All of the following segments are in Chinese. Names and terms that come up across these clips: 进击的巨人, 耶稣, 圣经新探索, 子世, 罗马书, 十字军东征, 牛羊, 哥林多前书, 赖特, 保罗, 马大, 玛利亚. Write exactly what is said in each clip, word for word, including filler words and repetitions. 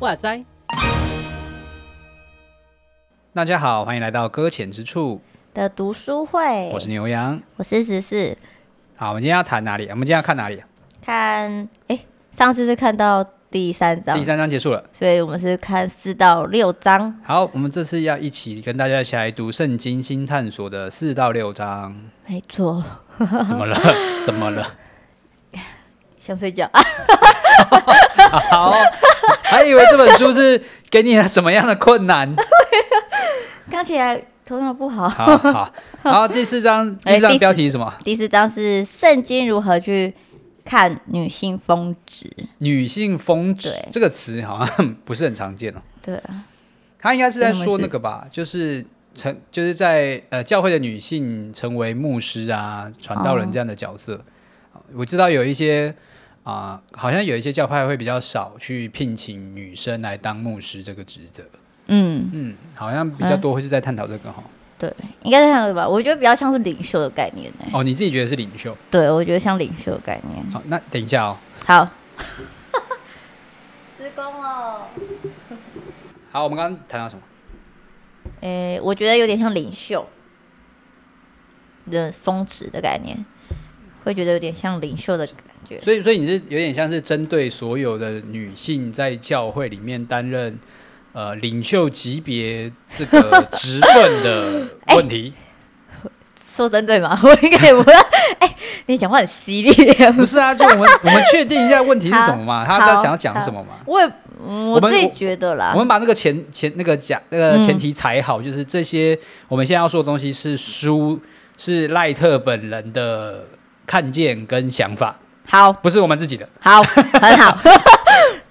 哇塞！大家好，欢迎来到搁浅之处的读书会。我是牛羊，我是子世。好，我们今天要谈哪里？我们今天要看哪里？看，哎，上次是看到第三章，第三章结束了，所以我们是看四到六章。好，我们这次要一起跟大家一起来读《圣经新探索》的四到六章。没错。怎么了？怎么了？想睡觉。好。还以为这本书是给你什么样的困难？刚起来头脑不好。好好，然后第四章，第四章标题是什么？第四章是圣经如何去看女性峰值。女性峰值这个词好像不是很常见哦。对啊，他应该是在说那个吧，就是成就是在呃教会的女性成为牧师啊、传道人这样的角色。哦、我知道有一些。啊、呃，好像有一些教派会比较少去聘请女生来当牧师这个职责。嗯嗯，好像比较多会是在探讨这个哈、嗯。对，应该是这样的吧？我觉得比较像是领袖的概念、欸、哦，你自己觉得是领袖？对，我觉得像领袖的概念。好、哦，那等一下哦。好。施工哦。好，我们刚刚谈到什么？诶、欸，我觉得有点像领袖的峰值的概念，会觉得有点像领袖的。所以，所以你是有点像是针对所有的女性在教会里面担任呃领袖级别这个职分的问题。欸、说针对吗？我应该也不会。哎、欸，你讲话很犀利。不是啊，就我们我们确定一下问题是什么嘛？他想要讲什么嘛？我也、嗯、我自己觉得啦。我们把那个前前那个讲那个前提踩好、嗯，就是这些我们现在要说的东西是书，是赖特本人的看见跟想法。好，不是我们自己的。好，很好。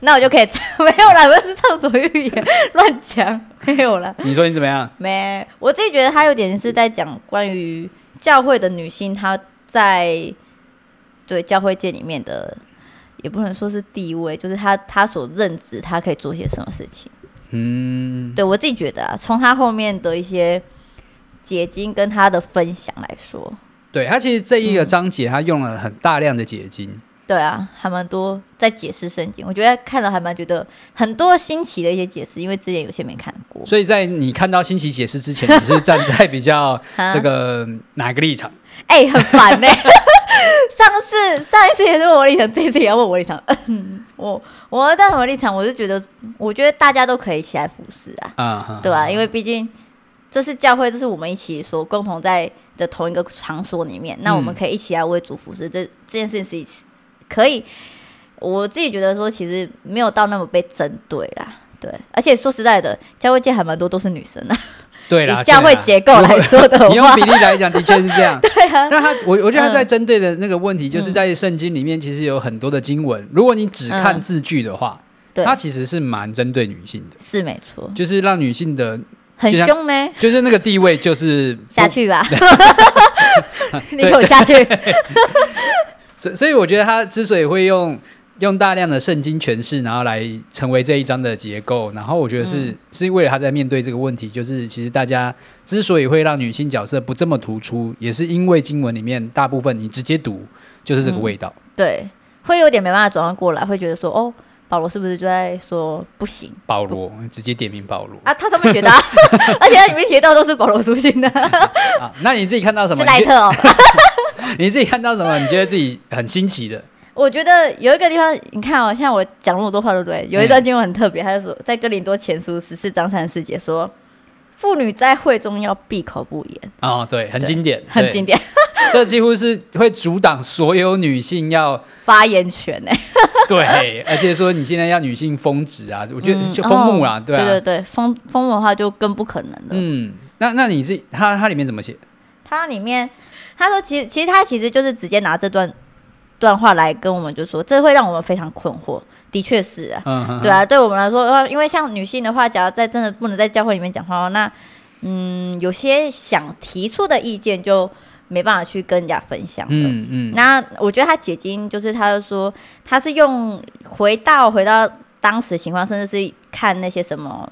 那我就可以没有啦，我是畅所欲言，乱讲，没有啦。你说你怎么样？没，我自己觉得他有点是在讲关于教会的女性，她在对教会界里面的，也不能说是地位，就是她她所认知，她可以做些什么事情。嗯，对我自己觉得啊，从她后面的一些结晶跟她的分享来说。对，他其实这一个章节他用了很大量的解经、嗯、对啊，还蛮多在解释圣经，我觉得看了还蛮觉得很多新奇的一些解释，因为之前有些没看过，所以在你看到新奇解释之前你是站在比较这个哪个立场？哎、欸，很烦耶、欸、上次上一次也是问我立场，这一次也要问我立场、嗯、我我在什么立场，我就觉得我觉得大家都可以起来服侍啊、嗯、对啊、嗯、因为毕竟这是教会，这是我们一起所共同在的同一个场所里面，那我们可以一起来为主服侍、嗯、这, 这件事情是可以，我自己觉得说其实没有到那么被针对啦，对，而且说实在的，教会界还蛮多都是女生啦，对啦，以教会结构来说的话，你用比例来讲的确是这样。对啊，但他 我, 我觉得他在针对的那个问题就是在圣经里面其实有很多的经文、嗯、如果你只看字句的话、嗯、它其实是蛮针对女性的，是没错，就是让女性的很凶呢，就是那个地位就是下去吧，你给我下去。所以我觉得他之所以会用用大量的圣经诠释，然后来成为这一章的结构，然后我觉得是、嗯、是为了他在面对这个问题，就是其实大家之所以会让女性角色不这么突出，也是因为经文里面大部分你直接读就是这个味道，嗯、对，会有点没办法转换过来，会觉得说哦。保罗是不是就在说不行？保罗直接点名保罗啊，他上面写的、啊，而且他里面写到都是保罗书信的、啊。那你自己看到什么？是莱特哦。你自己看到什么？你觉得自己很新奇的？我觉得有一个地方，你看哦，像我讲那么多话，对不对？有一段经文很特别，他就说在哥林多前书十四章三十四节说，妇女在会中要闭口不言。哦，对，很经典，很经典。这几乎是会阻挡所有女性要发言权、欸、对，而且说你现在要女性峰值啊，我觉得就封牧啦、嗯哦、对啊，对对对，封封的话就更不可能了。嗯，那那你是他他里面怎么写？他里面他说其实其实他其实就是直接拿这段段话来跟我们就说，这会让我们非常困惑。的确是啊，嗯、哼哼对啊，对我们来说，因为像女性的话，假如在真的不能在教会里面讲话，那嗯，有些想提出的意见就。没办法去跟人家分享的、嗯嗯、那我觉得他解经就是他就说他是用回到回到当时情况，甚至是看那些什么，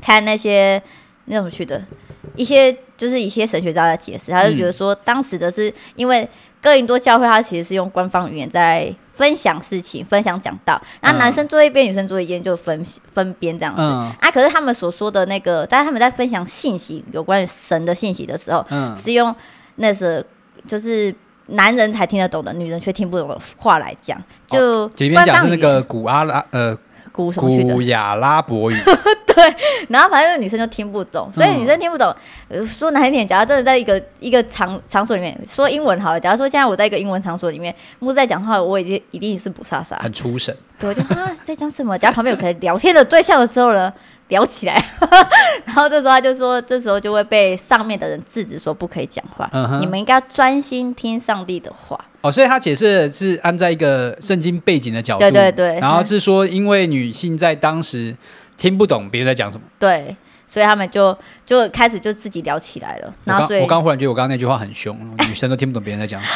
看那些那种去的一些，就是一些神学家的解释，他就觉得说，当时的是因为哥林多教会，他其实是用官方语言在分享事情，分享讲道，然后男生坐一边，嗯、女生坐一边，就分分边这样子、嗯、啊。可是他们所说的那个，但是他们在分享信息，有关于神的信息的时候，嗯、是用那是就是。男人才听得懂的，女人却听不懂的话来讲，就里面讲是那个古阿拉呃古什么去的古亚拉伯语，对，然后反正女生就听不懂，所以女生听不懂。嗯、说难一点，假如真的在一个一个场场所里面说英文好了，假如说现在我在一个英文场所里面，牧师在讲话，我已经一定是不傻傻，很出神。对，就啊在讲什么？假如旁边有可能聊天的对象的时候呢，聊起来，然后这时候他就说，这时候就会被上面的人制止，说不可以讲话，嗯、你们应该专心听上帝的话。哦，所以他解释是按在一个圣经背景的角度，对对对，然后是说，因为女性在当时听不懂别人在讲什么，对，所以他们就就开始就自己聊起来了。然后所以我刚忽然觉得我刚刚那句话很凶，女生都听不懂别人在讲什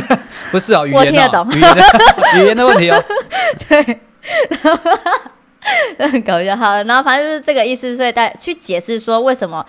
么，不是啊、哦，语言、哦、我听得懂，语言的语言的问题哦，对。然后很搞笑，好，然后反正就是这个意思，所以带去解释说为什么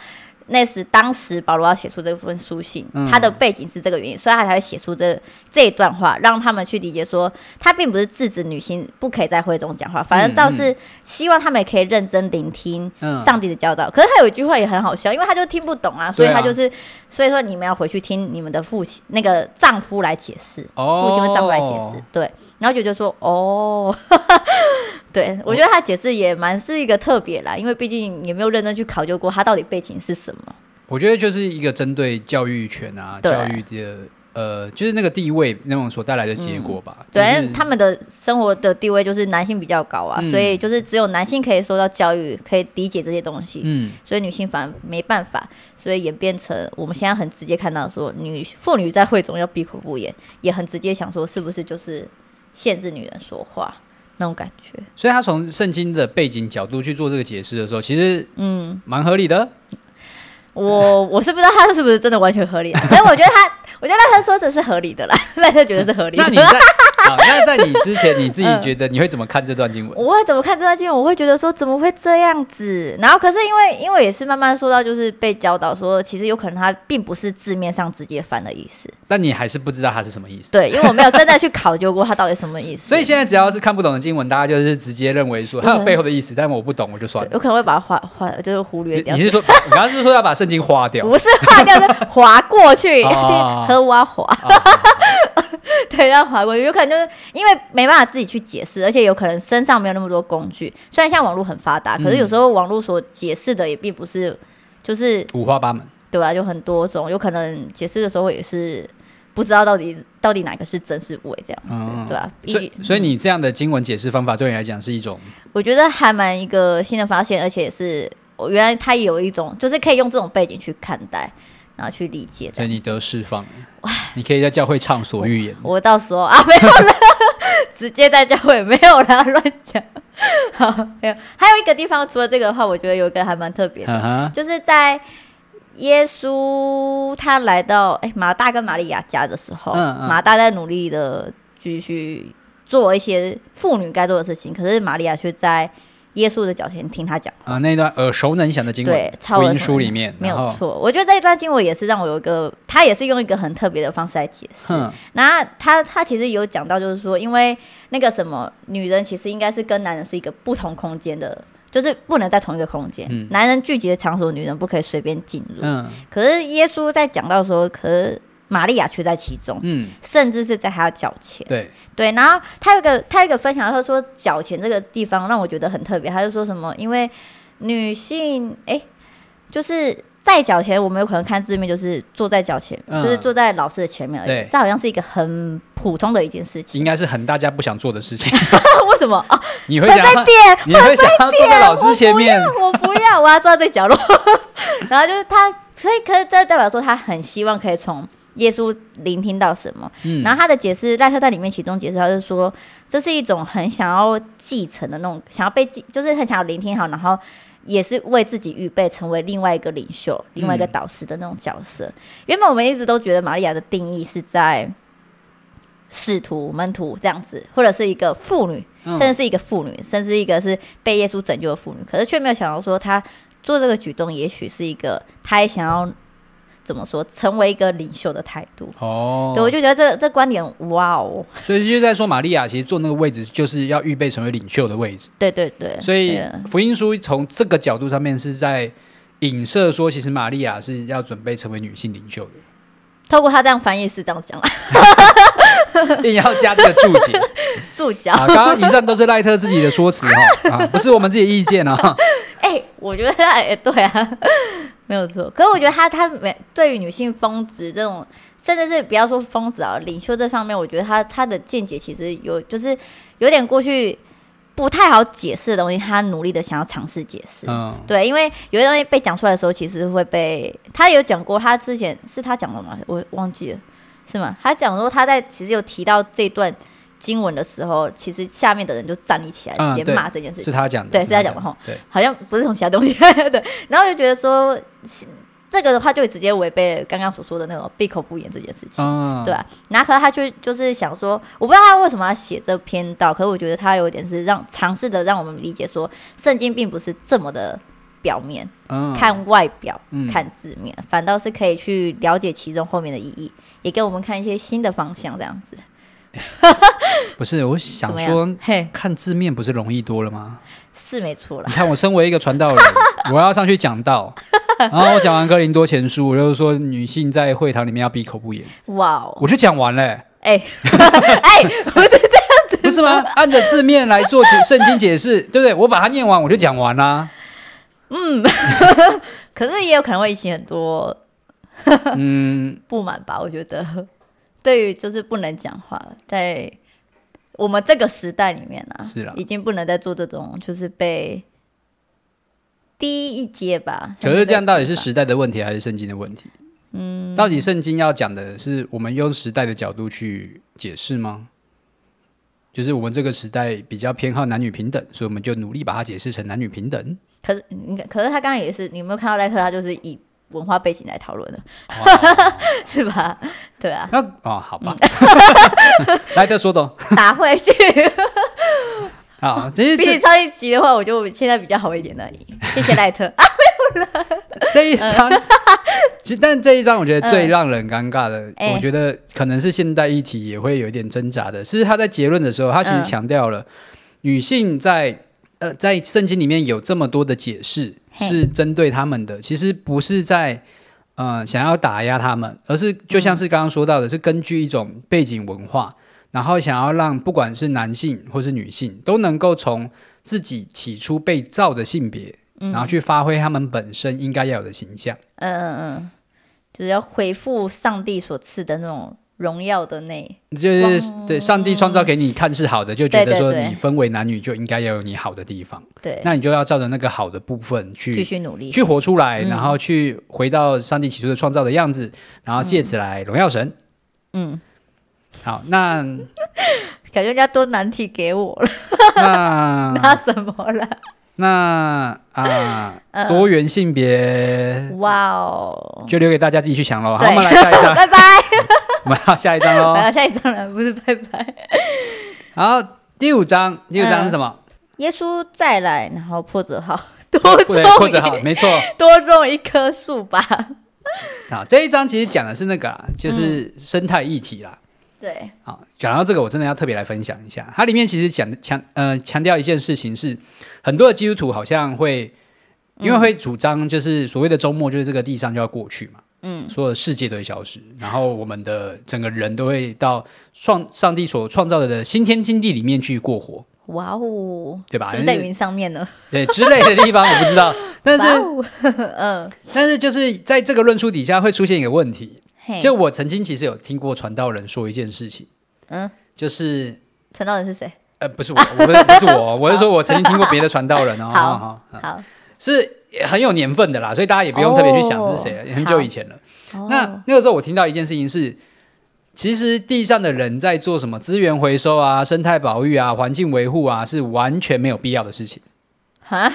那时当时保罗要写出这份书信，嗯、他的背景是这个原因，所以他才会写出这这一段话，让他们去理解说，他并不是制止女性不可以在会中讲话，反正倒是希望他们也可以认真聆听上帝的教导。嗯、可是他有一句话也很好笑，因为他就听不懂啊，所以他就是，啊、所以说你们要回去听你们的父亲那个丈夫来解释，哦、父亲和丈夫来解释，对，然后就觉得说哦。对，我觉得他解释也蛮是一个特别啦，因为毕竟也没有认真去考究过他到底背景是什么。我觉得就是一个针对教育权啊，教育的呃，就是那个地位那种所带来的结果吧。嗯、对，就是、他们的生活的地位就是男性比较高啊，嗯、所以就是只有男性可以受到教育，可以理解这些东西。嗯，所以女性反而没办法，所以演变成我们现在很直接看到说，女妇女在会中要闭口不言，也很直接想说是不是就是限制女人说话。那种感觉，所以他从圣经的背景角度去做这个解释的时候，其实嗯，蛮合理的。我我是不知道他是不是真的完全合理、啊，但我觉得他，我觉得他说的是合理的啦，赖特觉得是合理的。那你在好，那在你之前，你自己觉得你会怎么看这段经文？嗯、我会怎么看这段经文？我会觉得说怎么会这样子？然后可是因为因为也是慢慢说到，就是被教导说，其实有可能它并不是字面上直接翻的意思。但你还是不知道它是什么意思？对，因为我没有真的去考究过它到底什么意思。所以现在只要是看不懂的经文，大家就是直接认为说它有背后的意思，但我不懂我就算了。我可能会把它划划，就是忽略掉。你是说你刚刚是不是说要把圣经划掉？不是划掉，是划过去，和我划。对，要划过去，有可能就是因为没办法自己去解释，而且有可能身上没有那么多工具。虽然像网络很发达，可是有时候网络所解释的也并不是，就是五花八门，对吧、啊？就很多种，有可能解释的时候也是不知道到底到底哪个是真是伪这样子，嗯、对吧、啊？所以，所以你这样的经文解释方法对你来讲是一种，我觉得还蛮一个新的发现，而且是原来它有一种，就是可以用这种背景去看待。然后去理解，所以你得释放，你可以在教会畅所欲言。我, 我到时候啊，没有啦，直接在教会没有啦，乱讲。好，没有。还有一个地方，除了这个的话，我觉得有一个还蛮特别的，嗯、就是在耶稣他来到哎马大跟玛利亚家的时候，嗯嗯马大在努力的继续做一些妇女该做的事情，可是玛利亚却在耶稣的脚前听他讲啊、呃，那一段耳熟能详的经文，对，福音书里面没有错。我觉得这一段经文也是让我有一个，他也是用一个很特别的方式来解释。那他他其实有讲到，就是说，因为那个什么，女人其实应该是跟男人是一个不同空间的，就是不能在同一个空间。嗯、男人聚集的场所，女人不可以随便进入。嗯、可是耶稣在讲到的时候，可是玛利亚却在其中，嗯、甚至是在他脚前。对对，然后他有个他有个分享，他说脚前这个地方让我觉得很特别。他就说什么，因为女性哎，就是在脚前，我们有可能看字面就是坐在脚前，嗯、就是坐在老师的前面而已。这好像是一个很普通的一件事情，应该是很大家不想做的事情。为什么？哦、你会想要点，你会想要坐在老师前面？我不要，我, 不要我要坐在最角落。然后就是他，所以可是这代表说他很希望可以从耶稣聆听到什么，嗯、然后他的解释，赖特在里面其中解释，他就说这是一种很想要继承的那种，想要被继，就是很想要聆听好，然后也是为自己预备成为另外一个领袖、另外一个导师的那种角色。嗯、原本我们一直都觉得玛利亚的定义是在使徒门徒这样子，或者是一个妇女，甚至是一个妇女、嗯、甚至一个是被耶稣拯救的妇女，可是却没有想到说他做这个举动也许是一个他也想要怎么说成为一个领袖的态度哦。对，我就觉得 这, 这观点哇哦，所以就在说玛利亚其实坐那个位置就是要预备成为领袖的位置。对对对，所以福音书从这个角度上面是在影射说其实玛利亚是要准备成为女性领袖的，透过他这样翻译是这样讲啦硬要加这个注解注脚、啊、刚刚以上都是赖特自己的说辞、啊、不是我们自己的意见啊。哎、欸，我觉得他也对啊，没有错。可是我觉得他他对于女性峰值这种，甚至是不要说峰值啊，领袖这方面，我觉得他他的见解其实有就是有点过去不太好解释的东西，他努力的想要尝试解释、嗯。对，因为有些东西被讲出来的时候，其实会被他有讲过，他之前是他讲的吗？我忘记了。是吗？他讲说他在其实有提到这段经文的时候，其实下面的人就站立起来、嗯、直接骂这件事情。是他讲的，对，是他讲的吼，好像不是从其他东西对，然后就觉得说这个的话就直接违背了刚刚所说的那种闭口不言这件事情、嗯、对吧、啊？然后他就就是想说，我不知道他为什么要写这篇道，可是我觉得他有点是让尝试的让我们理解说圣经并不是这么的表面、嗯、看外表、嗯、看字面，反倒是可以去了解其中后面的意义，也给我们看一些新的方向这样子不是我想说看字面不是容易多了吗？是没错啦，你看我身为一个传道人我要上去讲道然后我讲完哥林多前书，我就说女性在会堂里面要闭口不言，哇哦、wow、我就讲完了哎哎、欸欸、不是这样子不是吗？按着字面来做圣经解释对不对？我把它念完我就讲完啦、啊嗯可是也有可能会引起很多嗯不满吧，我觉得对于就是不能讲话在我们这个时代里面啊，是啦，已经不能再做这种就是被低一阶吧。可是这样到底是时代的问题还是圣经的问题？嗯，到底圣经要讲的是我们用时代的角度去解释吗？就是我们这个时代比较偏好男女平等，所以我们就努力把它解释成男女平等。可是，可是他刚刚也是，你有没有看到赖特他就是以文化背景来讨论的，是吧？对啊。那哦，好吧，嗯、赖特说的打回去。好，其实比起上一集的话，我觉得我现在比较好一点而已。谢谢赖特啊，没有了。这一章，嗯、但这一章我觉得最让人尴尬的、嗯，我觉得可能是现代议题也会有一点挣扎的。是他在结论的时候，他其实强调了女性在、嗯呃、在圣经里面有这么多的解释是针对他们的，其实不是在、呃、想要打压他们，而是就像是刚刚说到的，是根据一种背景文化，然后想要让不管是男性或是女性都能够从自己起初被造的性别。然后去发挥他们本身应该要有的形象，嗯嗯嗯，就是要恢复上帝所赐的那种荣耀的内，就是对上帝创造给你看是好的，就觉得说你分为男女就应该要有你好的地方，对，那你就要照着那个好的部分去继续努力，去活出来、嗯，然后去回到上帝起初的创造的样子，然后借此来荣耀神。嗯，好，那感觉人家多难题给我了，那那什么了？那啊、呃，多元性别，哇哦，就留给大家自己去想喽。好，我们来下一章，拜拜。我们要下一章喽，下一章了，不是拜拜。好，第五章，第五章是什么？呃、耶稣再来，然后破折号，多种破折号，没错，多种一棵树吧。好，这一章其实讲的是那个啦，就是生态议题啦。嗯对，好，讲到这个我真的要特别来分享一下，它里面其实讲强呃强调一件事情是，很多的基督徒好像会因为会主张就是所谓的周末就是这个地上就要过去嘛，嗯，所有的世界都会消失，然后我们的整个人都会到创上帝所创造的新天新地里面去过活，哇哦，对吧？是不是在云上面呢？对，之类的地方我不知道，但是嗯，但是就是在这个论述底下会出现一个问题。就我曾经其实有听过传道人说一件事情，嗯，就是传道人是谁？呃，不是我，我不是不是我，我是说我曾经听过别的传道人哦，好好、嗯、好，是很有年份的啦，所以大家也不用特别去想是谁了，哦、很久以前了。那那个时候我听到一件事情是，其实地上的人在做什么资源回收啊、生态保育啊、环境维护啊，是完全没有必要的事情，哈，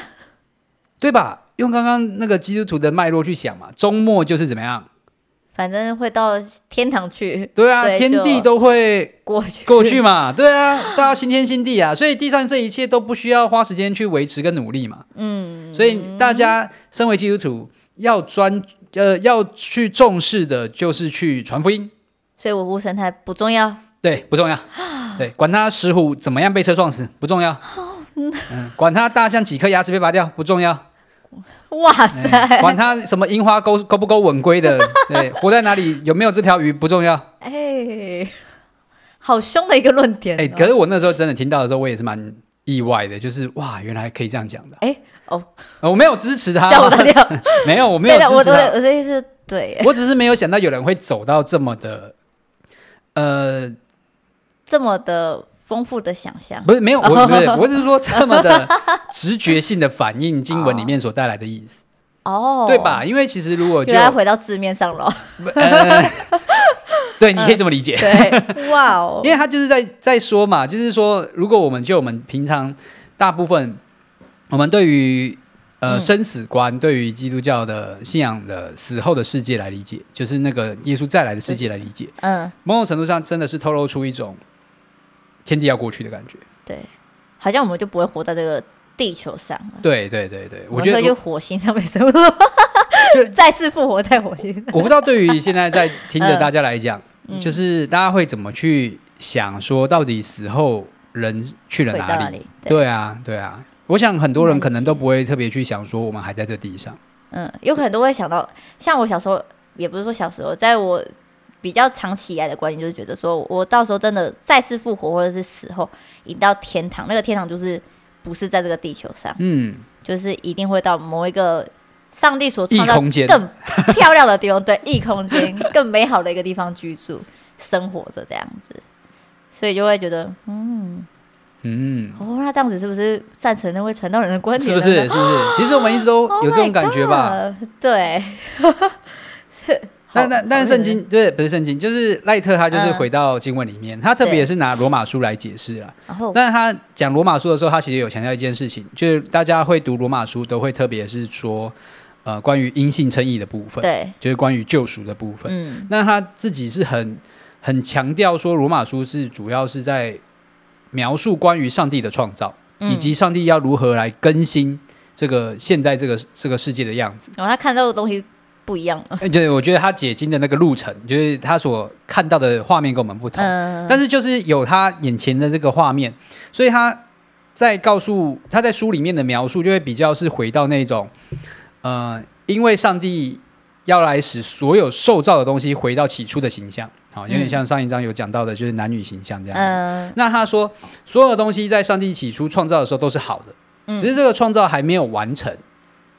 对吧？用刚刚那个基督徒的脉络去想嘛，周末就是怎么样？反正会到天堂去。对啊，天地都会过去过去嘛。对啊，大家新天新地啊，所以地上这一切都不需要花时间去维持跟努力嘛。嗯，所以大家身为基督徒要专呃要去重视的就是去传福音。所以我无神态不重要。对，不重要。对，管他石虎怎么样被车撞死不重要。嗯，管他大象几颗牙齿被拔掉不重要。哇塞、欸、管他什么樱花勾勾不勾吻龟的、欸、活在哪里有没有这条鱼不重要。哎、欸，好凶的一个论点、哦欸、可是我那时候真的听到的时候我也是蛮意外的，就是哇原来可以这样讲的。哎、欸哦呃，我没有支持他，吓我大跳没有，我没有支持他。我的意思是对，我只是没有想到有人会走到这么的呃这么的丰富的想象，不是没有，我不是，我是说这么的直觉性的反映经文里面所带来的意思，哦，对吧？因为其实如果就原来回到字面上了，呃、对，你可以这么理解，呃、对，哇哦，因为他就是在在说嘛，就是说，如果我们就我们平常大部分我们对于呃、嗯、生死观，对于基督教的信仰的死后的世界来理解，就是那个耶稣再来的世界来理解，嗯，某种程度上真的是透露出一种。天地要过去的感觉，对，好像我们就不会活在这个地球上了。对对对对，我觉得就火星上面什么，就再次复活在火星上。我不知道对于现在在听的大家来讲、嗯，就是大家会怎么去想说，到底死后人去了哪里？哪里 对, 对啊，对啊，我想很多人可能都不会特别去想说，我们还在这地上。嗯，有可能都会想到，像我小时候，也不是说小时候，在我。比较长期以来的观念就是觉得说我到时候真的再次复活或者是死后引到天堂，那个天堂就是不是在这个地球上，嗯，就是一定会到某一个上帝所创造更漂亮的地方，对，异空间更美好的一个地方居住生活着这样子，所以就会觉得嗯嗯，哦，那这样子是不是赞成那位传道人的观点，是不是是不是其实我们一直都有这种感觉吧、oh、对但但但圣经对不是圣经，就是赖特他就是回到经文里面，嗯、他特别是拿罗马书来解释啦。但他讲罗马书的时候，他其实有强调一件事情，就是大家会读罗马书都会特别是说，呃，关于因信称义的部分，对，就是关于救赎的部分。嗯，那他自己是很很强调说，罗马书是主要是在描述关于上帝的创造，嗯、以及上帝要如何来更新这个现代这个这个世界的样子。然、哦、后他看到的东西。不一样了，对，我觉得他解经的那个路程，就是他所看到的画面跟我们不同、嗯、但是就是有他眼前的这个画面，所以他在告诉他在书里面的描述就会比较是回到那种呃，因为上帝要来使所有受造的东西回到起初的形象，好，有点像上一章有讲到的就是男女形象这样子、嗯、那他说所有的东西在上帝起初创造的时候都是好的、嗯、只是这个创造还没有完成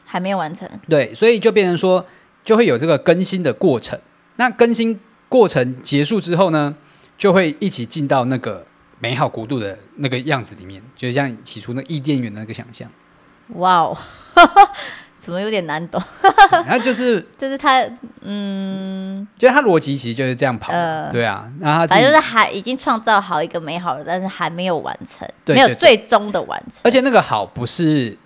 还没有完成，对，所以就变成说就会有这个更新的过程，那更新过程结束之后呢，就会一起进到那个美好国度的那个样子里面，就像起初那伊甸园的那个想象。哇哦，怎么有点难懂？那就是就是他嗯，就是他逻辑其实就是这样跑的、呃，对啊，那他反正就是还已经创造好一个美好的，但是还没有完成，对对对，没有最终的完成，而且那个好不是。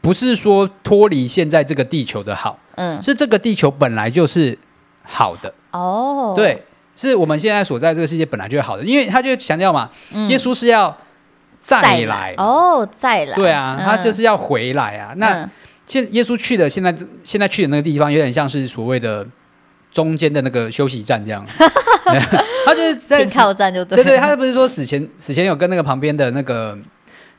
不是说脱离现在这个地球的好、嗯、是这个地球本来就是好的哦，对，是我们现在所在这个世界本来就是好的，因为他就强调嘛、嗯、耶稣是要再来, 再来哦再来，对啊、嗯、他就是要回来啊，那、嗯、现耶稣去的现在现在去的那个地方有点像是所谓的中间的那个休息站这样他就是在靠站就对了，对对，他不是说死前死前有跟那个旁边的那个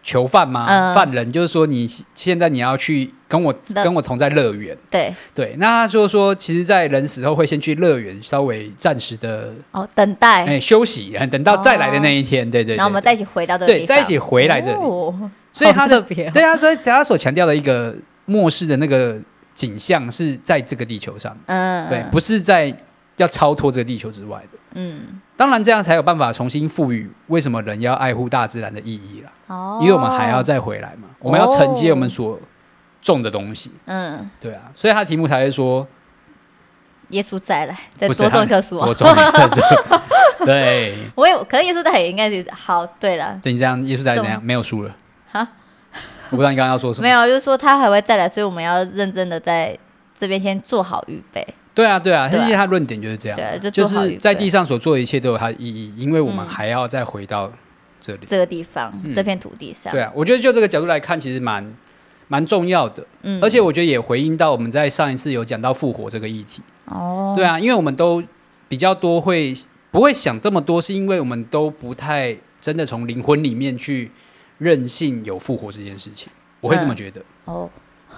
囚犯吗、嗯、犯人就是说你现在你要去跟我跟我同在乐园，对对，那他就说其实在人死后会先去乐园稍微暂时的、哦、等待、欸、休息，等到再来的那一天、哦、对, 对对，然后我们再一起回到这里，对，再一起回来这里、哦、所以他的、哦、对啊，所以他所强调的一个末世的那个景象是在这个地球上，嗯，对，不是在要超脱这个地球之外的，嗯，当然这样才有办法重新赋予为什么人要爱护大自然的意义啦。哦，因为我们还要再回来嘛，我们要承接我们所种的东西。嗯，对啊，所以他的题目才会说，耶稣再来，再多种一棵树、啊，多种一棵树。对，我也可能耶稣再来也应该是好，对了，对你这样耶稣再来怎样？没有输了啊？我不知道你刚刚要说什么。没有，就是说他还会再来，所以我们要认真的在这边先做好预备。对啊对啊，但是他论点就是这样，对，就就是在地上所做的一切都有它的意义，因为我们还要再回到这里、嗯、这个地方、嗯、这片土地上。对啊，我觉得就这个角度来看其实蛮蛮重要的、嗯、而且我觉得也回应到我们在上一次有讲到复活这个议题。哦，对啊，因为我们都比较多会不会想这么多，是因为我们都不太真的从灵魂里面去认信有复活这件事情，我会这么觉得、嗯、哦，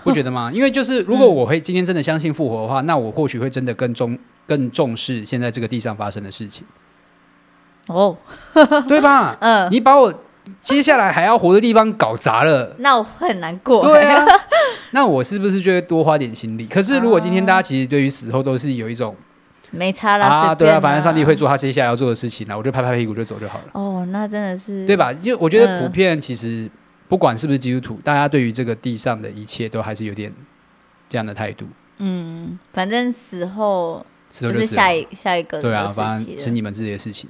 不觉得吗？因为就是如果我会今天真的相信复活的话、嗯、那我或许会真的更重更重视现在这个地上发生的事情哦对吧、嗯、你把我接下来还要活的地方搞砸了那我会很难过。对啊那我是不是就会多花点心力？可是如果今天大家其实对于死后都是有一种没差啦、啊、对啊，反正上帝会做他接下来要做的事情啦，我就拍拍屁股就走就好了。哦，那真的是对吧？因为我觉得普遍其实不管是不是基督徒，大家对于这个地上的一切都还是有点这样的态度。嗯，反正死后死后 就, 死就是下一下一个对啊，反正是你们自己的事情。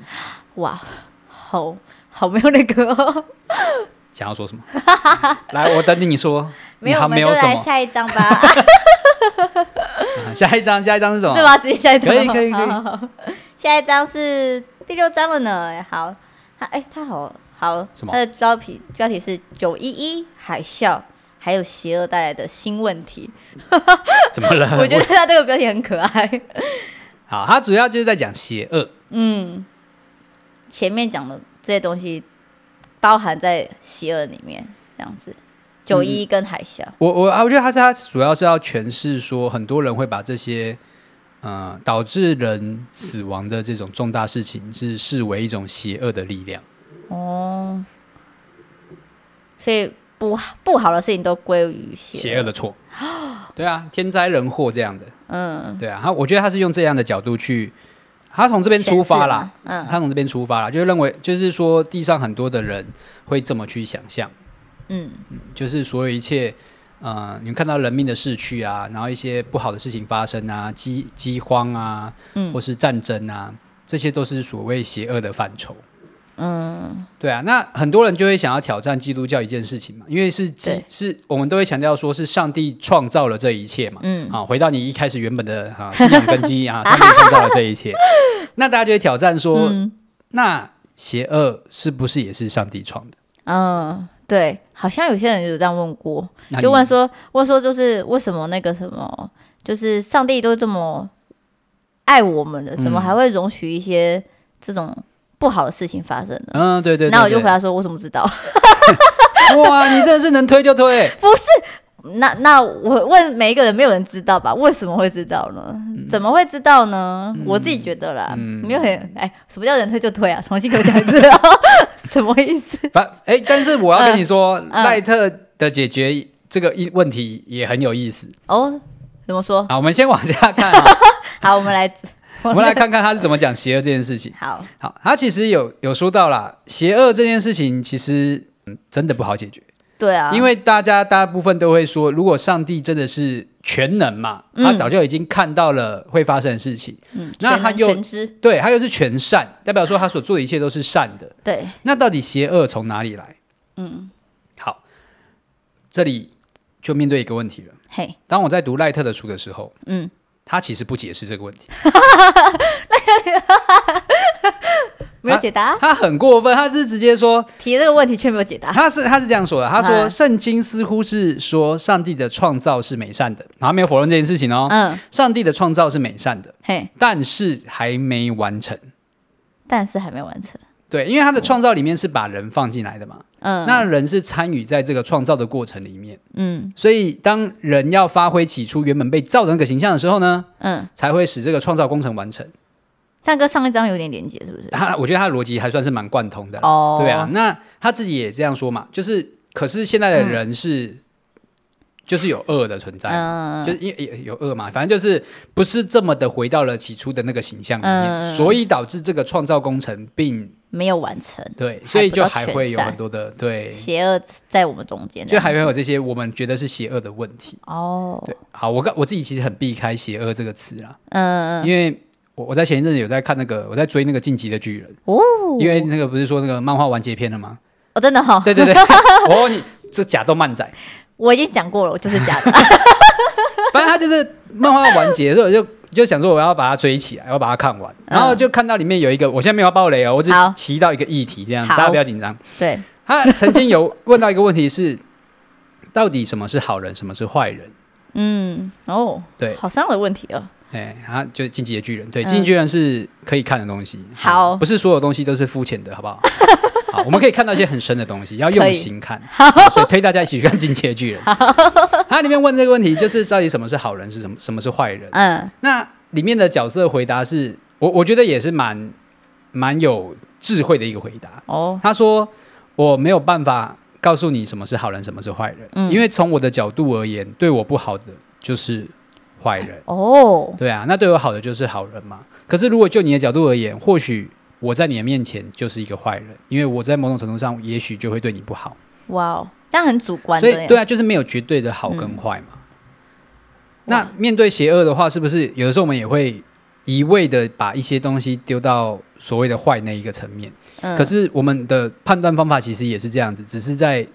哇，好好没有那个、哦、想要说什么？来，我等你说。没有，我们就来下一章吧。啊、下一章下一章是什么？是吧？直接下一章。可以可以可以。好好好，下一章是第六章了呢。好，他哎、欸，他好好什么？他的标题标题是九一一海啸，还有邪恶带来的新问题。怎么了？我觉得他这个标题很可爱。好，他主要就是在讲邪恶。嗯，前面讲的这些东西包含在邪恶里面，这样子。九一一跟海啸、嗯、我, 我, 我觉得 他, 他主要是要诠释说很多人会把这些、呃、导致人死亡的这种重大事情是视为一种邪恶的力量。哦，所以 不, 不好的事情都归于邪恶, 邪恶的错。对啊，天灾人祸这样的。嗯，对啊，他我觉得他是用这样的角度去，他从这边出发啦、嗯、他从这边出发啦，就认为就是说地上很多的人会这么去想象。嗯, 嗯，就是所有一切、呃、你们看到人命的逝去啊，然后一些不好的事情发生啊， 饥, 饥荒啊、嗯、或是战争啊，这些都是所谓邪恶的范畴。嗯，对啊，那很多人就会想要挑战基督教一件事情嘛，因为 是, 是我们都会强调说是上帝创造了这一切嘛、嗯啊、回到你一开始原本的、啊、信仰根基、啊、上帝创造了这一切那大家就会挑战说、嗯、那邪恶是不是也是上帝创的？嗯，对，好像有些人有这样问过，就问说问说就是为什么那个什么，就是上帝都这么爱我们的，怎么还会容许一些这种不好的事情发生呢？嗯，对对对。然后我就回答说，我怎么知道哇，你真的是能推就推不是，那那我问每一个人，没有人知道吧？为什么会知道呢？嗯、怎么会知道呢？嗯、我自己觉得啦，嗯、没有很哎，什么叫人推就推啊？重新给我讲一次啊！什么意思？哎，但是我要跟你说，嗯嗯、赖特的解决这个问题也很有意思哦。怎么说？好，我们先往下看。好，我们来，我们来看看他是怎么讲邪恶这件事情。好，好，他其实有有说到啦，邪恶这件事情其实、嗯、真的不好解决。对啊，因为大家大部分都会说，如果上帝真的是全能嘛，嗯、他早就已经看到了会发生的事情，嗯、那他又全能全知，对，他又是全善，代表说他所做的一切都是善的。对，那到底邪恶从哪里来？嗯，好，这里就面对一个问题了。嘿，当我在读赖特的书的时候，嗯，他其实不解释这个问题。没有解答、啊、他, 他很过分，他是直接说提这个问题却没有解答。他 是, 他是这样说的，他说圣经似乎是说上帝的创造是美善的，然后没有否认这件事情哦、嗯、上帝的创造是美善的，但是还没完成。但是还没完成，对，因为他的创造里面是把人放进来的嘛、嗯、那人是参与在这个创造的过程里面，嗯，所以当人要发挥起初原本被造的那个形象的时候呢，嗯，才会使这个创造工程完成。但跟上一章有点连结，是不是？他我觉得他的逻辑还算是蛮贯通的。哦，对啊，那他自己也这样说嘛，就是可是现在的人是、嗯、就是有恶的存在、嗯、就是因为有恶嘛，反正就是不是这么的回到了起初的那个形象里面、嗯、所以导致这个创造工程并没有完成。对，所以就还会有很多的对邪恶在我们中间，就还会有这些我们觉得是邪恶的问题。哦，对，好， 我, 我自己其实很避开邪恶这个词啦，嗯，因为我在前一阵子有在看那个，我在追那个《进击的巨人》哦，因为那个不是说那个漫画完结篇了吗？哦，真的哈、哦，对对对，哦，你这假动漫仔，我已经讲过了，我就是假的。反正他就是漫画完结的时候，我就就想说我要把它追起来，要把它看完，然后就看到里面有一个，我现在没有爆雷哦，我只提到一个议题这样，大家不要紧张。对，他曾经有问到一个问题是，到底什么是好人，什么是坏人？嗯，哦，对，好伤的问题哦。哎，他就进击的巨人，对，进击巨人是可以看的东西，好、嗯，不是所有东西都是肤浅的，好不好？好，我们可以看到一些很深的东西，要用心看，好好所以推大家一起去看进击的巨人。他里面问这个问题，就是到底什么是好人，是什么，什么是坏人？嗯，那里面的角色回答是，我我觉得也是蛮蛮有智慧的一个回答。哦，他说我没有办法告诉你什么是好人，什么是坏人，嗯、因为从我的角度而言，对我不好的就是坏人哦，对啊，那对我好的就是好人嘛。可是如果就你的角度而言，或许我在你的面前就是一个坏人，因为我在某种程度上也许就会对你不好。哇哦，这样很主观的耶。所以对啊，就是没有绝对的好跟坏嘛。嗯、那面对邪恶的话，是不是有的时候我们也会一味的把一些东西丢到所谓的坏那一个层面？嗯、可是我们的判断方法其实也是这样子，只是在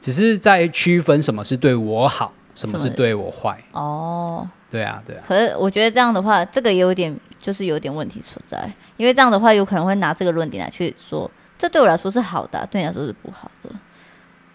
只是在区分什么是对我好，什么是对我坏。哦，对啊对啊。可是我觉得这样的话，这个有点就是有点问题所在，因为这样的话有可能会拿这个论点来去说，这对我来说是好的、啊、对你来说是不好的，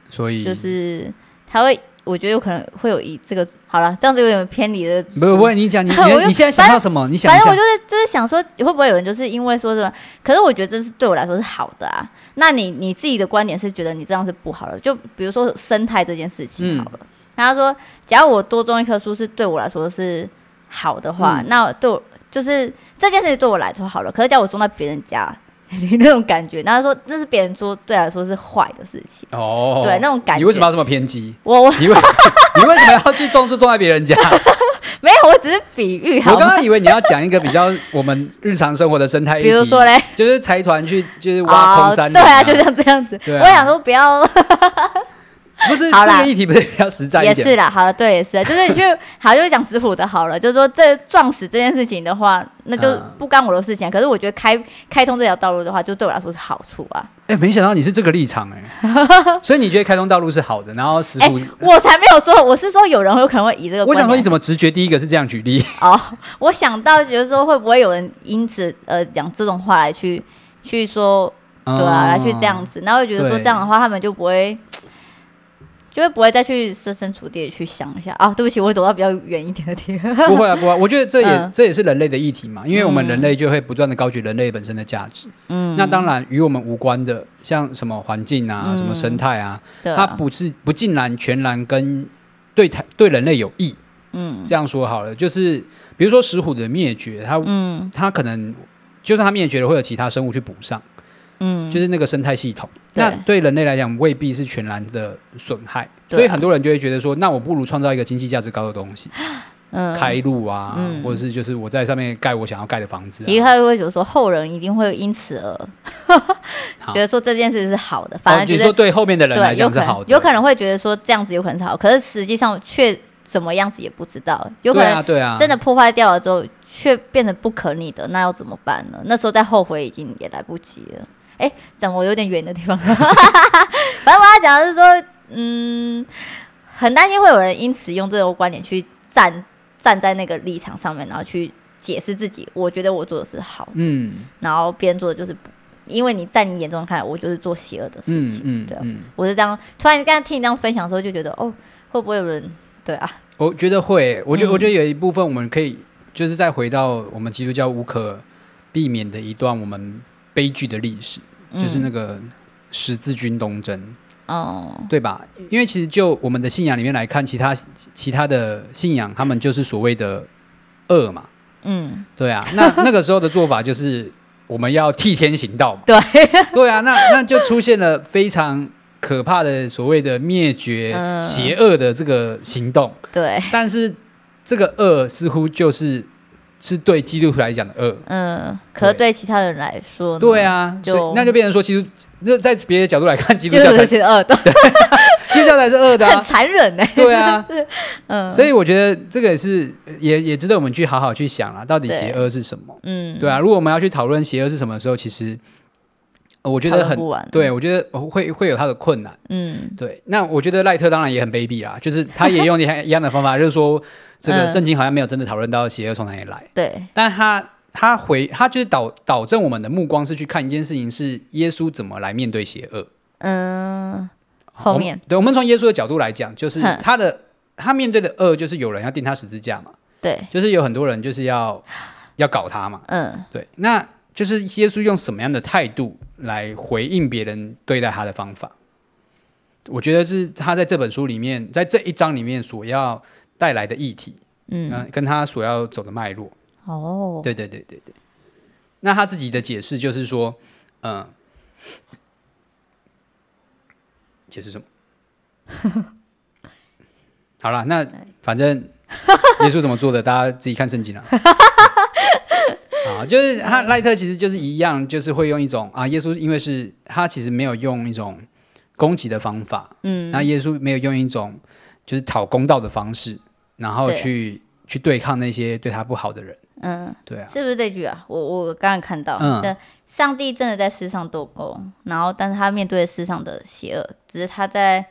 所以就是他会，我觉得有可能会有以这个好了，这样子有点偏离的。不会，你讲 你, 你, 你现在想到什么？你想一下。反正我就是就是想说，会不会有人就是因为说什么？可是我觉得这是对我来说是好的啊。那你你自己的观点是觉得你这样是不好的，就比如说生态这件事情好了。嗯，他说：“假如我多种一棵树是对我来说是好的话，嗯、那对我就是这件事情对我来说好了。可是，假如我种到别人家，那种感觉，然后说这是别人说对来说是坏的事情哦，对那种感觉。你为什么要这么偏激？我我你为你为什么要去种树种在别人家？没有，我只是比喻。我刚刚以为你要讲一个比较我们日常生活的生态议题，比如说嘞，就是财团去就是挖空山林、啊哦，对啊，就像这样子。啊、我想说不要。”不是这个议题不是比较实在一点？也是啦，好了，对，也是，就是你去好，就是讲食谱的好了，就是说这撞死这件事情的话，那就不干我的事情、啊。可是我觉得开开通这条道路的话，就对我来说是好处啊。哎、欸，没想到你是这个立场哎、欸，所以你觉得开通道路是好的，然后食谱、欸、我才没有说，我是说有人有可能会以这个观点。我想说你怎么直觉第一个是这样举例？哦，我想到觉得说会不会有人因此呃讲这种话来去去说、嗯、对啊，来去这样子，然后会觉得说这样的话他们就不会。就会不会再去设身处地去想一下啊？对不起，我走到比较远一点的地方。不会啊，不会、啊，我觉得这也、嗯、这也是人类的议题嘛，因为我们人类就会不断的高举人类本身的价值。嗯，那当然与我们无关的，像什么环境啊、嗯、什么生态啊，嗯、它不是不尽然全然跟对对人类有益。嗯，这样说好了，就是比如说石虎的灭绝，它、嗯、它可能就算它灭绝了，会有其他生物去补上。嗯，就是那个生态系统，对那对人类来讲未必是全然的损害、啊，所以很多人就会觉得说，那我不如创造一个经济价值高的东西，嗯、开路啊、嗯，或者是就是我在上面盖我想要盖的房子、啊。以后会觉得说，后人一定会因此而觉得说这件事是好的，反而觉得、哦、说对后面的人来讲是好的有，有可能会觉得说这样子有可能是好，可是实际上却怎么样子也不知道，有可能真的破坏掉了之后，却变成不可逆的，那要怎么办呢？那时候再后悔已经也来不及了。哎，怎么我有点远的地方？反正我要讲的是说，嗯，很担心会有人因此用这种观点去站站在那个立场上面，然后去解释自己。我觉得我做的是好，嗯，然后别人做的就是不，因为你在你眼中看，我就是做邪恶的事情，嗯嗯、对、嗯，我是这样。突然刚才听你这样分享的时候，就觉得哦，会不会有人对啊？我觉得会，我觉得、嗯、我觉得有一部分我们可以就是再回到我们基督教无可避免的一段我们。悲剧的历史就是那个十字军东征、嗯、对吧？因为其实就我们的信仰里面来看，其他其他的信仰他们就是所谓的恶嘛，嗯，对啊，那那个时候的做法就是我们要替天行道嘛，对对啊，那那就出现了非常可怕的所谓的灭绝、嗯、邪恶的这个行动，对，但是这个恶似乎就是。是对基督徒来讲的恶，嗯，可是对其他人来说呢，对啊，就那就变成说，基督那在别的角度来看，基督教才是恶的，对，基督教才是恶的、啊，很残忍呢、欸，对啊，嗯，所以我觉得这个也是也也值得我们去好好去想啦，到底邪恶是什么？嗯，对啊，如果我们要去讨论邪恶是什么的时候，其实我觉得很对，我觉得会会有他的困难。嗯，对。那我觉得赖特当然也很卑鄙啦，就是他也用一样的方法，就是说这个圣经好像没有真的讨论到邪恶从哪里来。对、嗯，但他他回他就是导导正我们的目光是去看一件事情，是耶稣怎么来面对邪恶。嗯，后面对我们从耶稣的角度来讲，就是他的、嗯、他面对的恶就是有人要钉他十字架嘛。对，就是有很多人就是要要搞他嘛。嗯，对，那。就是耶稣用什么样的态度来回应别人对待他的方法，我觉得是他在这本书里面，在这一章里面所要带来的议题，嗯、呃，跟他所要走的脉络。哦，对对对对对。那他自己的解释就是说，嗯、呃，解释什么？好啦，那反正耶稣怎么做的，大家自己看圣经啊。啊，就是他赖特其实就是一样，就是会用一种啊，耶稣因为是他其实没有用一种攻击的方法，嗯，那耶稣没有用一种就是讨公道的方式，然后去去对抗那些对他不好的人，嗯，对啊，是不是这句啊？我我刚刚看到，嗯，上帝真的在世上做工，然后但是他面对世上的邪恶，只是他在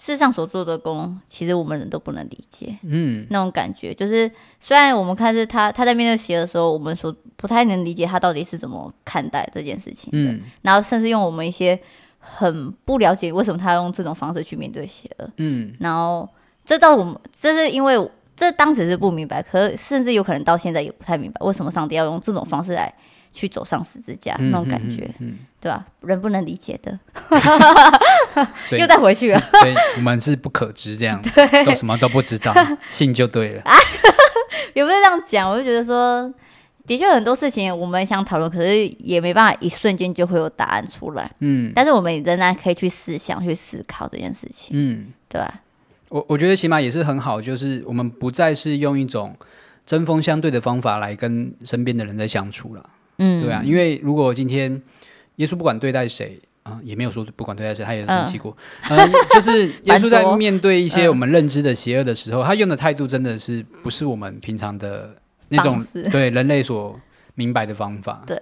世上所做的功，其实我们人都不能理解，嗯，那种感觉就是，虽然我们看是他他在面对邪恶的时候，我们所不太能理解他到底是怎么看待这件事情的，嗯，然后甚至用我们一些很不了解为什么他用这种方式去面对邪恶，嗯，然后这到我们这是因为这当时是不明白，可是甚至有可能到现在也不太明白为什么上帝要用这种方式来。去走上十字架、嗯、那种感觉、嗯嗯、对吧、啊？人不能理解的又再回去了所以我们是不可知这样子都什么都不知道信就对了、啊、有没有这样讲，我就觉得说的确很多事情我们想讨论，可是也没办法一瞬间就会有答案出来、嗯、但是我们仍然可以去思想去思考这件事情、嗯、对吧、啊？我我觉得起码也是很好，就是我们不再是用一种针锋相对的方法来跟身边的人在相处了。嗯，对啊，因为如果今天耶稣不管对待谁、呃、也没有说不管对待谁，他也很生气过、嗯呃、就是耶稣在面对一些我们认知的邪恶的时候、嗯、他用的态度真的是不是我们平常的那种对人类所明白的方法，对，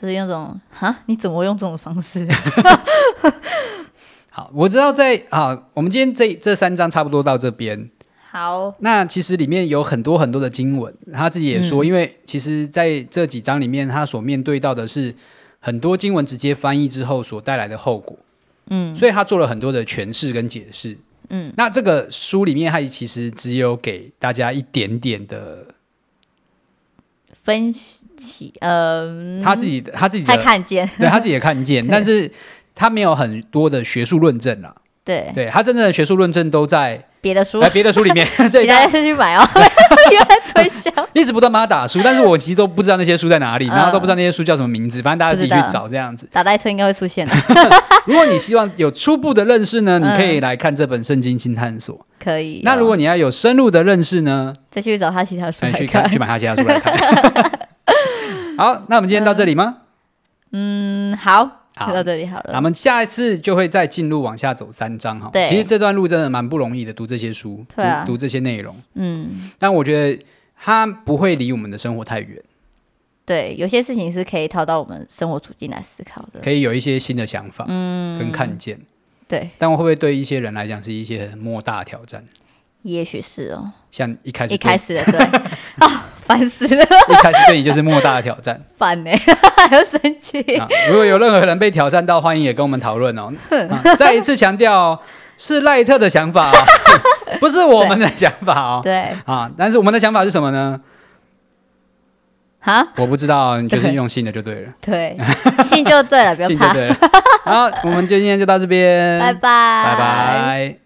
就是用这种哈你怎么用这种方式好，我知道在啊，我们今天 这, 这三章差不多到这边。好，那其实里面有很多很多的经文，他自己也说、嗯、因为其实在这几章里面他所面对到的是很多经文直接翻译之后所带来的后果，嗯，所以他做了很多的诠释跟解释，嗯，那这个书里面他其实只有给大家一点点的分析，嗯、呃，他自己他自己的看见，对，他自己也看见但是他没有很多的学术论证啦，对对，他真正的学术论证都在别的书，别的书里面，所以大家是去买哦，原来推销，一直不断帮他打书，但是我其实都不知道那些书在哪里，嗯、然后都不知道那些书叫什么名字，反正大家自己去找这样子。打赖特应该会出现的。如果你希望有初步的认识呢，你可以来看这本《圣经新探索》，可以。那如果你要有深入的认识呢，再去找他其他书来看，去看去买他其他书来看。好，那我们今天到这里吗？嗯，好。好，到这里好了，我们下一次就会再进入往下走三章哈。其实这段路真的蛮不容易的，读这些书，对、啊、读, 读这些内容，嗯，但我觉得它不会离我们的生活太远。对，有些事情是可以套到我们生活处境来思考的，可以有一些新的想法，嗯，跟看见。对，但会不会对一些人来讲是一些很莫大的挑战？也许是哦，像一开始一开始的对啊，烦死了！一开始对你就是莫大的挑战，烦哎、欸，还要生气、啊。如果有任何人被挑战到，欢迎也跟我们讨论哦。啊、再一次强调、哦，是赖特的想法、哦，不是我们的想法哦。对啊，但是我们的想法是什么呢？啊，我不知道，你就是用信的就对了。对，信就对了，不要怕。信就对了。然后我们今天就到这边，拜拜，拜拜。